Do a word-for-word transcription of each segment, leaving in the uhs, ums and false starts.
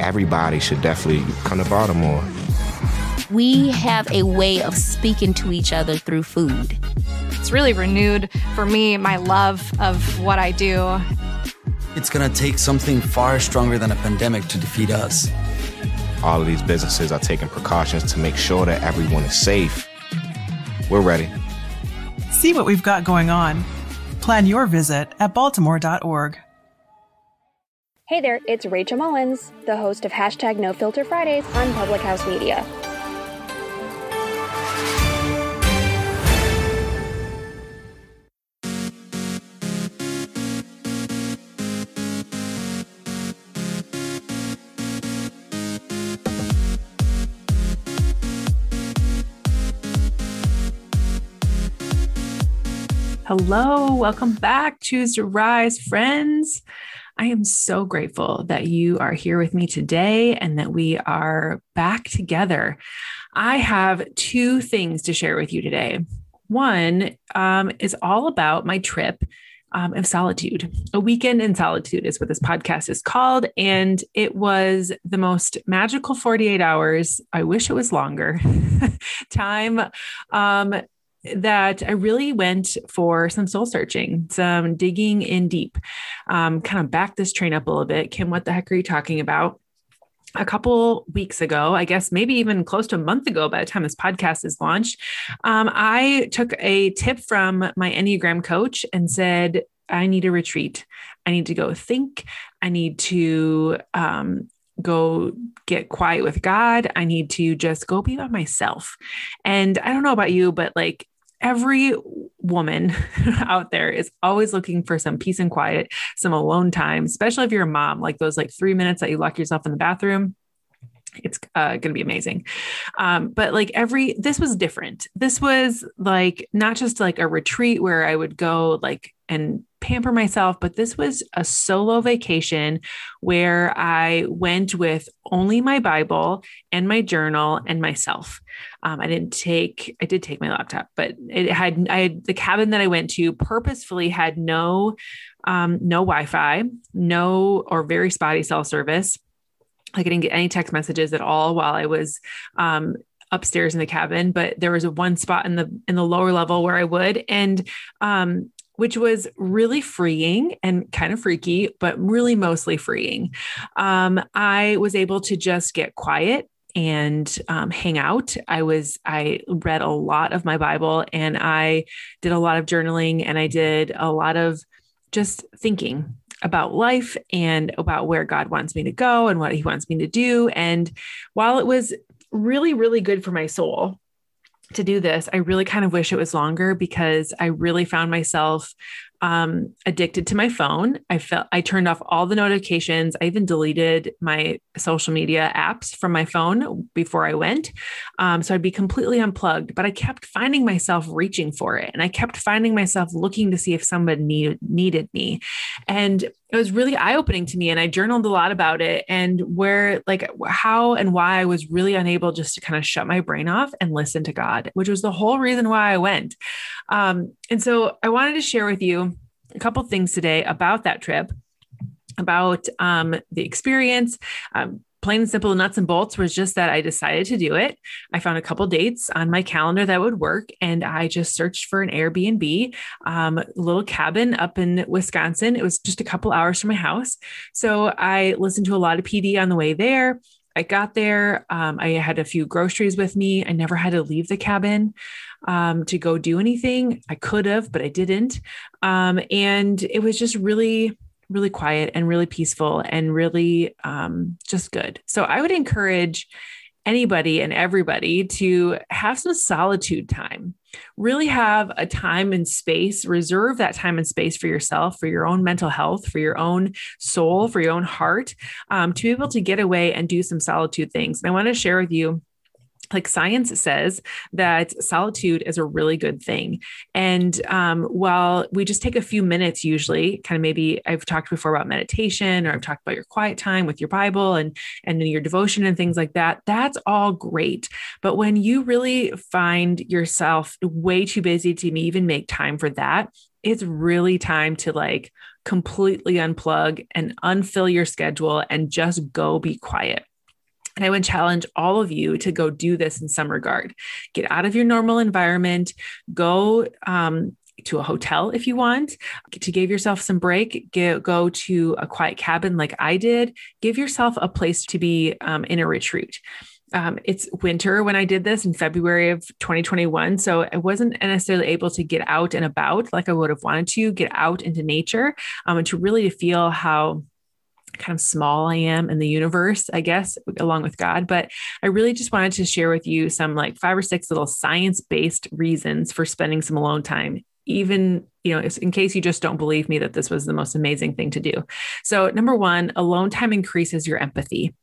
everybody should definitely come to Baltimore. We have a way of speaking to each other through food. It's really renewed, for me, my love of what I do. It's going to take something far stronger than a pandemic to defeat us. All of these businesses are taking precautions to make sure that everyone is safe. We're ready. See what we've got going on. Plan your visit at baltimore dot org. Hey there, it's Rachel Mullins, the host of Hashtag No Filter Fridays on Public House Media. Hello, welcome back, Choose to Rise friends. I am so grateful that you are here with me today and that we are back together. I have two things to share with you today. One um, is all about my trip um, of solitude. A weekend in solitude is what this podcast is called. And it was the most magical forty-eight hours. I wish it was longer time. Um, that I really went for some soul searching, some digging in deep, um, kind of back this train up a little bit. Kim, what the heck are you talking about? A couple weeks ago, I guess maybe even close to a month ago, by the time this podcast is launched, um, I took a tip from my Enneagram coach and said, I need a retreat. I need to go think. I need to, um, go get quiet with God. I need to just go be by myself. And I don't know about you, but like every woman out there is always looking for some peace and quiet, some alone time, especially if you're a mom, like those like three minutes that you lock yourself in the bathroom. It's uh, going to be amazing. Um, but like every, this was different. This was like, not just like a retreat where I would go like and pamper myself, but this was a solo vacation where I went with only my Bible and my journal and myself. Um, I didn't take, I did take my laptop, but it had, I had the cabin that I went to purposefully had no, um, no Wi-Fi, no, or very spotty cell service. Like I didn't get any text messages at all while I was, um, upstairs in the cabin, but there was a one spot in the, in the lower level where I would. And, um, which was really freeing and kind of freaky, but really mostly freeing. Um, I was able to just get quiet and um, hang out. I was, I read a lot of my Bible and I did a lot of journaling and I did a lot of just thinking about life and about where God wants me to go and what he wants me to do. And while it was really, really good for my soul to do this, I really kind of wish it was longer because I really found myself um, addicted to my phone. I felt I turned off all the notifications. I even deleted my social media apps from my phone before I went. Um, so I'd be completely unplugged, but I kept finding myself reaching for it. And I kept finding myself looking to see if somebody need, needed me. And it was really eye-opening to me. And I journaled a lot about it and where, like how and why I was really unable just to kind of shut my brain off and listen to God, which was the whole reason why I went. Um, and so I wanted to share with you a couple things today about that trip, about um, the experience. Um, plain and simple, nuts and bolts was just that I decided to do it. I found a couple dates on my calendar that would work, and I just searched for an Airbnb, um, little cabin up in Wisconsin. It was just a couple hours from my house. So I listened to a lot of P D on the way there. I got there. Um, I had a few groceries with me. I never had to leave the cabin um, to go do anything. I could have, but I didn't. Um, and it was just really, really quiet and really peaceful and really um, just good. So I would encourage anybody and everybody to have some solitude time, really have a time and space, reserve that time and space for yourself, for your own mental health, for your own soul, for your own heart, um, to be able to get away and do some solitude things. And I want to share with you, like science says that solitude is a really good thing. And um, while we just take a few minutes, usually kind of maybe I've talked before about meditation, or I've talked about your quiet time with your Bible and, and your devotion and things like that, that's all great. But when you really find yourself way too busy to even make time for that, it's really time to like completely unplug and unfill your schedule and just go be quiet. And I would challenge all of you to go do this in some regard. Get out of your normal environment, go um, to a hotel if you want, to give yourself some break, get, go to a quiet cabin like I did, give yourself a place to be um, in a retreat. Um, it's winter when I did this in February of twenty twenty-one. So I wasn't necessarily able to get out and about like I would have wanted to get out into nature um, and to really feel how kind of small I am in the universe, I guess, along with God. But I really just wanted to share with you some like five or six little science-based reasons for spending some alone time, even, you know, in case you just don't believe me that this was the most amazing thing to do. So number one, alone time increases your empathy.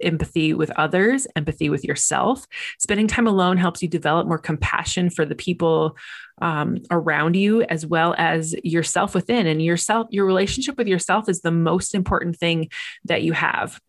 Empathy with others, empathy with yourself. Spending time alone helps you develop more compassion for the people um, around you, as well as yourself within. And yourself, your relationship with yourself is the most important thing that you have.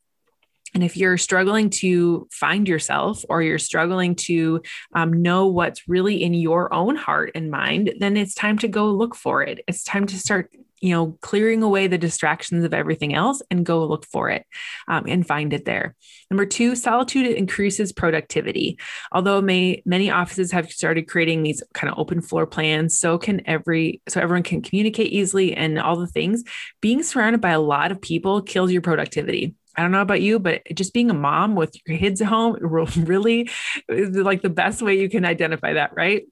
And if you're struggling to find yourself, or you're struggling to um, know what's really in your own heart and mind, then it's time to go look for it. It's time to start, you know, clearing away the distractions of everything else and go look for it um, and find it there. Number two, solitude increases productivity. Although may, many offices have started creating these kind of open floor plans, so can every, so everyone can communicate easily and all the things, being surrounded by a lot of people kills your productivity. I don't know about you, but just being a mom with your kids at home, really is like the best way you can identify that, right?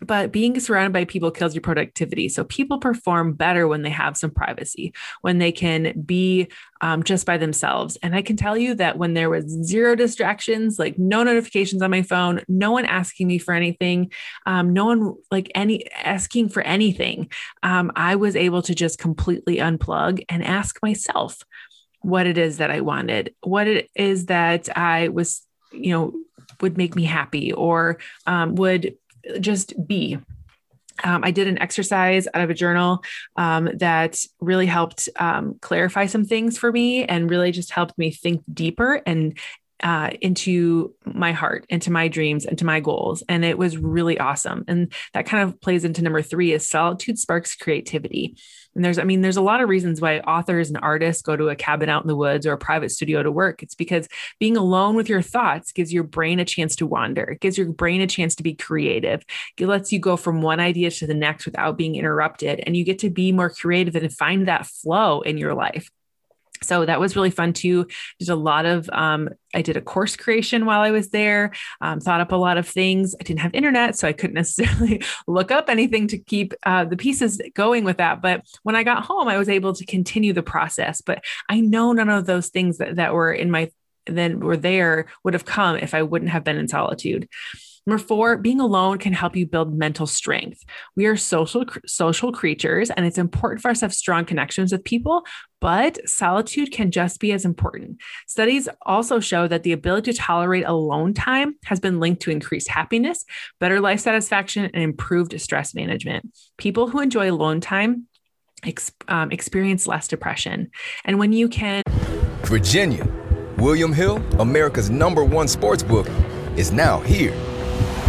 But being surrounded by people kills your productivity. So people perform better when they have some privacy, when they can be um, just by themselves. And I can tell you that when there was zero distractions, like no notifications on my phone, no one asking me for anything, um, no one like any asking for anything, um, I was able to just completely unplug and ask myself what it is that I wanted, what it is that I was, you know, would make me happy or um, would just be. Um, I did an exercise out of a journal um, that really helped um, clarify some things for me and really just helped me think deeper and uh, into my heart, into my dreams, into my goals. And it was really awesome. And that kind of plays into number three is solitude sparks creativity. And there's, I mean, there's a lot of reasons why authors and artists go to a cabin out in the woods or a private studio to work. It's because being alone with your thoughts gives your brain a chance to wander. It gives your brain a chance to be creative. It lets you go from one idea to the next without being interrupted. And you get to be more creative and find that flow in your life. So that was really fun too. Did a lot of, um, I did a course creation while I was there, um, thought up a lot of things. I didn't have internet, so I couldn't necessarily look up anything to keep uh, the pieces going with that. But when I got home, I was able to continue the process, but I know none of those things that, that were in my, then were there would have come if I wouldn't have been in solitude. Number four, being alone can help you build mental strength. We are social, social creatures, and it's important for us to have strong connections with people, but solitude can just be as important. Studies also show that the ability to tolerate alone time has been linked to increased happiness, better life satisfaction, and improved stress management. People who enjoy alone time ex- um, experience less depression. And when you can... Virginia, William Hill, America's number one sportsbook, is now here.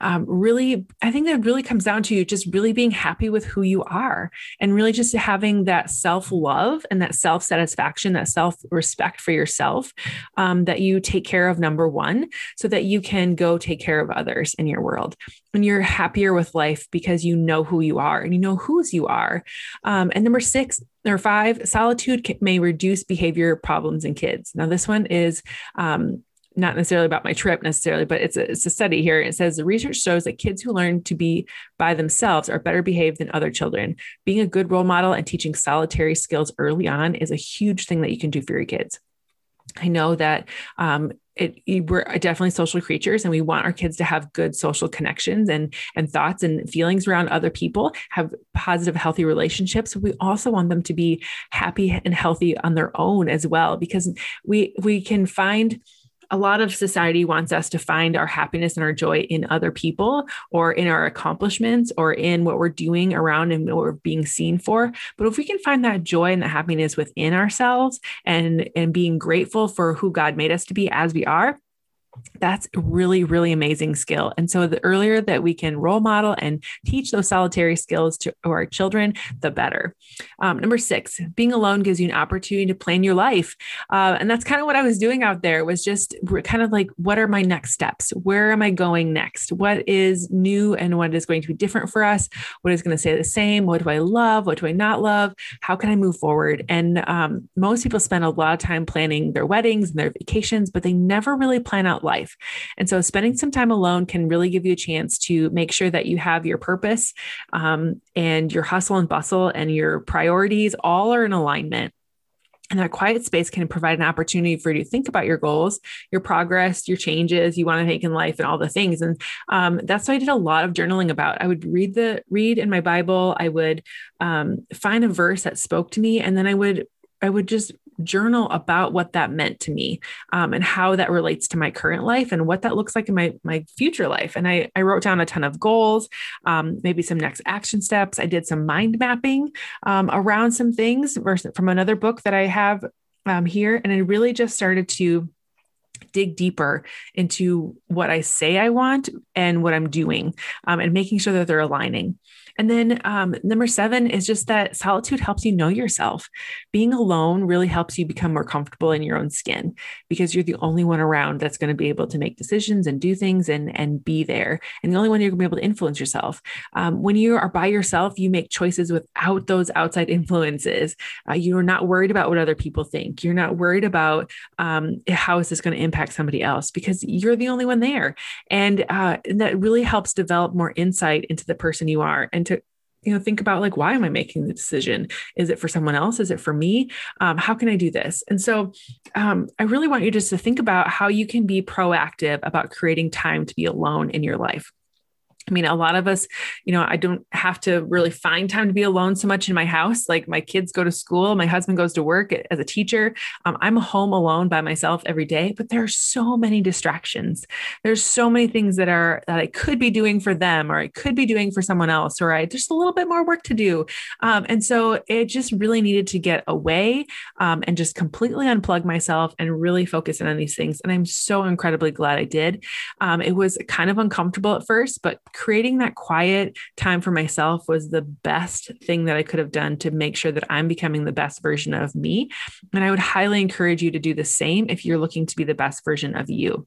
Um, really, I think that really comes down to just really being happy with who you are and really just having that self-love and that self-satisfaction, that self-respect for yourself, um, that you take care of, number one, so that you can go take care of others in your world. And you're happier with life because you know who you are and you know whose you are. Um, and number six, Number five, solitude may reduce behavior problems in kids. Now, this one is, um, not necessarily about my trip necessarily, but it's a, it's a study here. It says the research shows that kids who learn to be by themselves are better behaved than other children. Being a good role model and teaching solitary skills early on is a huge thing that you can do for your kids. I know that, um, It, we're definitely social creatures and we want our kids to have good social connections and, and thoughts and feelings around other people, have positive, healthy relationships. We also want them to be happy and healthy on their own as well, because we, we can find a lot of society wants us to find our happiness and our joy in other people or in our accomplishments or in what we're doing around and what we're being seen for. But if we can find that joy and that happiness within ourselves and, and being grateful for who God made us to be as we are, that's a really, really amazing skill. And so the earlier that we can role model and teach those solitary skills to our children, the better. Um, number six, being alone gives you an opportunity to plan your life. Uh, and that's kind of what I was doing out there, was just kind of like, what are my next steps? Where am I going next? What is new and what is going to be different for us? What is going to stay the same? What do I love? What do I not love? How can I move forward? And um, most people spend a lot of time planning their weddings and their vacations, but they never really plan out life. And so spending some time alone can really give you a chance to make sure that you have your purpose, um, and your hustle and bustle and your priorities all are in alignment. And that quiet space can provide an opportunity for you to think about your goals, your progress, your changes you want to make in life and all the things. And um, that's what I did a lot of journaling about. I would read the read in my Bible. I would um, find a verse that spoke to me. And then I would, I would just journal about what that meant to me, um, and how that relates to my current life and what that looks like in my, my future life. And I, I wrote down a ton of goals, um, maybe some next action steps. I did some mind mapping, um, around some things from another book that I have, um, here. And I really just started to dig deeper into what I say I want and what I'm doing, um, and making sure that they're aligning. And then um, number seven is just that solitude helps you know yourself. Being alone really helps you become more comfortable in your own skin, because you're the only one around that's going to be able to make decisions and do things and, and be there. And the only one you're going to be able to influence yourself. Um, when you are by yourself, you make choices without those outside influences. Uh, you are not worried about what other people think. You're not worried about um, how is this going to impact somebody else, because you're the only one there. And, uh, and that really helps develop more insight into the person you are, and to, you know, think about like, why am I making the decision? Is it for someone else? Is it for me? Um, how can I do this? And so um, I really want you just to think about how you can be proactive about creating time to be alone in your life. I mean, a lot of us, you know, I don't have to really find time to be alone so much in my house. Like my kids go to school, my husband goes to work as a teacher. Um, I'm home alone by myself every day, but there are so many distractions. There's so many things that are, that I could be doing for them, or I could be doing for someone else, or I just a little bit more work to do. Um, and so it just really needed to get away, um, and just completely unplug myself and really focus in on these things. And I'm so incredibly glad I did. Um, it was kind of uncomfortable at first, but creating that quiet time for myself was the best thing that I could have done to make sure that I'm becoming the best version of me. And I would highly encourage you to do the same if you're looking to be the best version of you.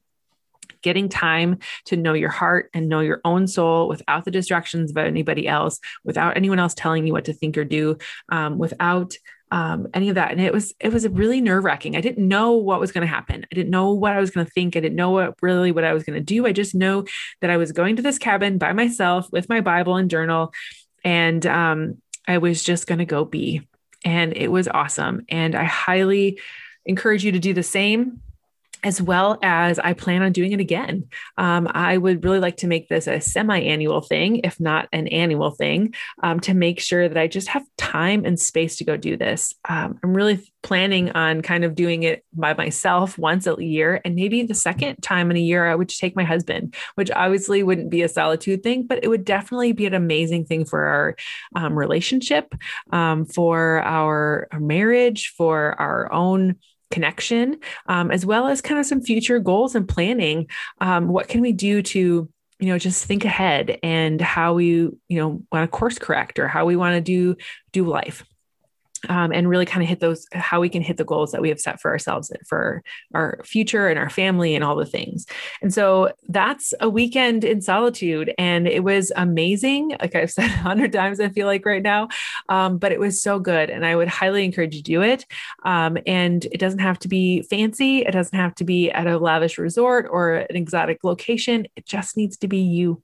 Getting time to know your heart and know your own soul without the distractions of anybody else, without anyone else telling you what to think or do, um, without um, any of that. And it was, it was really nerve wracking. I didn't know what was going to happen. I didn't know what I was going to think. I didn't know what really what I was going to do. I just know that I was going to this cabin by myself with my Bible and journal. And, um, I was just going to go be, and it was awesome. And I highly encourage you to do the same, as well as I plan on doing it again. Um, I would really like to make this a semi-annual thing, if not an annual thing, um, to make sure that I just have time and space to go do this. Um, I'm really planning on kind of doing it by myself once a year. And maybe the second time in a year, I would take my husband, which obviously wouldn't be a solitude thing, but it would definitely be an amazing thing for our um, relationship, um, for our marriage, for our own connection, um, as well as kind of some future goals and planning. Um, what can we do to, you know, just think ahead and how we, you know, want to course correct, or how we want to do, do life. Um, and really kind of hit those, how we can hit the goals that we have set for ourselves, for our future and our family and all the things. And so that's a weekend in solitude. And it was amazing. Like I've said a hundred times, I feel like right now, um, but it was so good. And I would highly encourage you to do it. Um, and it doesn't have to be fancy. It doesn't have to be at a lavish resort or an exotic location. It just needs to be you,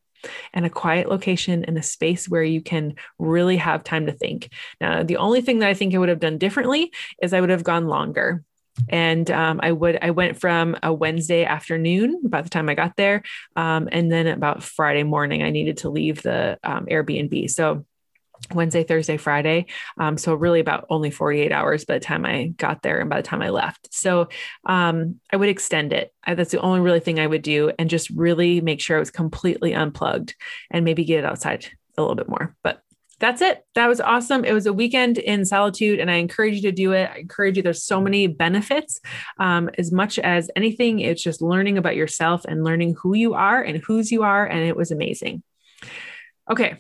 and a quiet location and a space where you can really have time to think. Now, the only thing that I think I would have done differently is I would have gone longer. And, um, I would, I went from a Wednesday afternoon by the time I got there. Um, and then about Friday morning, I needed to leave the um, Airbnb. So Wednesday, Thursday, Friday. Um, so really about only forty-eight hours by the time I got there and by the time I left. So um, I would extend it. I, that's the only really thing I would do, and just really make sure I was completely unplugged and maybe get outside a little bit more. But that's it. That was awesome. It was a weekend in solitude, and I encourage you to do it. I encourage you. There's so many benefits. Um, as much as anything, it's just learning about yourself and learning who you are and whose you are. And it was amazing. Okay.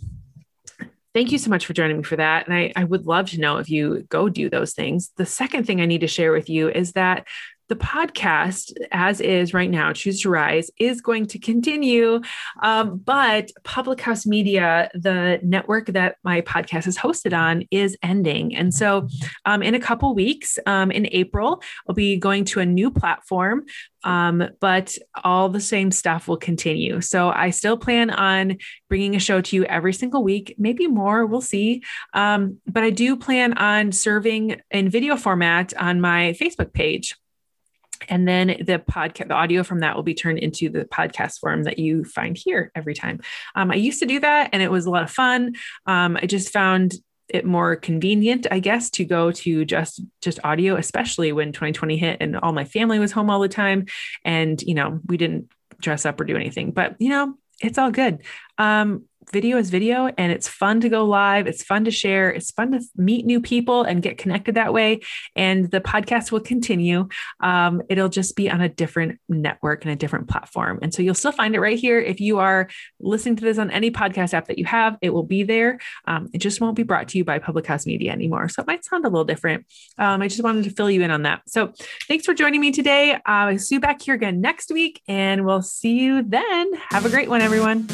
Thank you so much for joining me for that. And I, I would love to know if you go do those things. The second thing I need to share with you is that the podcast, as is right now, Choose to Rise, is going to continue. Um, but Public House Media, the network that my podcast is hosted on, is ending. And so um, in a couple weeks, um, in April, I'll be going to a new platform. Um, but all the same stuff will continue. So I still plan on bringing a show to you every single week, maybe more, we'll see. Um, but I do plan on serving in video format on my Facebook page. And then the podcast, the audio from that will be turned into the podcast form that you find here every time. Um, I used to do that, and it was a lot of fun. Um, I just found it more convenient, I guess, to go to just, just audio, especially when twenty twenty hit and all my family was home all the time. And, you know, we didn't dress up or do anything, but you know, it's all good. Um, video is video, and it's fun to go live. It's fun to share. It's fun to meet new people and get connected that way. And the podcast will continue. Um, it'll just be on a different network and a different platform. And so you'll still find it right here. If you are listening to this on any podcast app that you have, it will be there. Um, it just won't be brought to you by Public House Media anymore. So it might sound a little different. Um, I just wanted to fill you in on that. So thanks for joining me today. Uh, I'll see you back here again next week, and we'll see you then. Have a great one, everyone.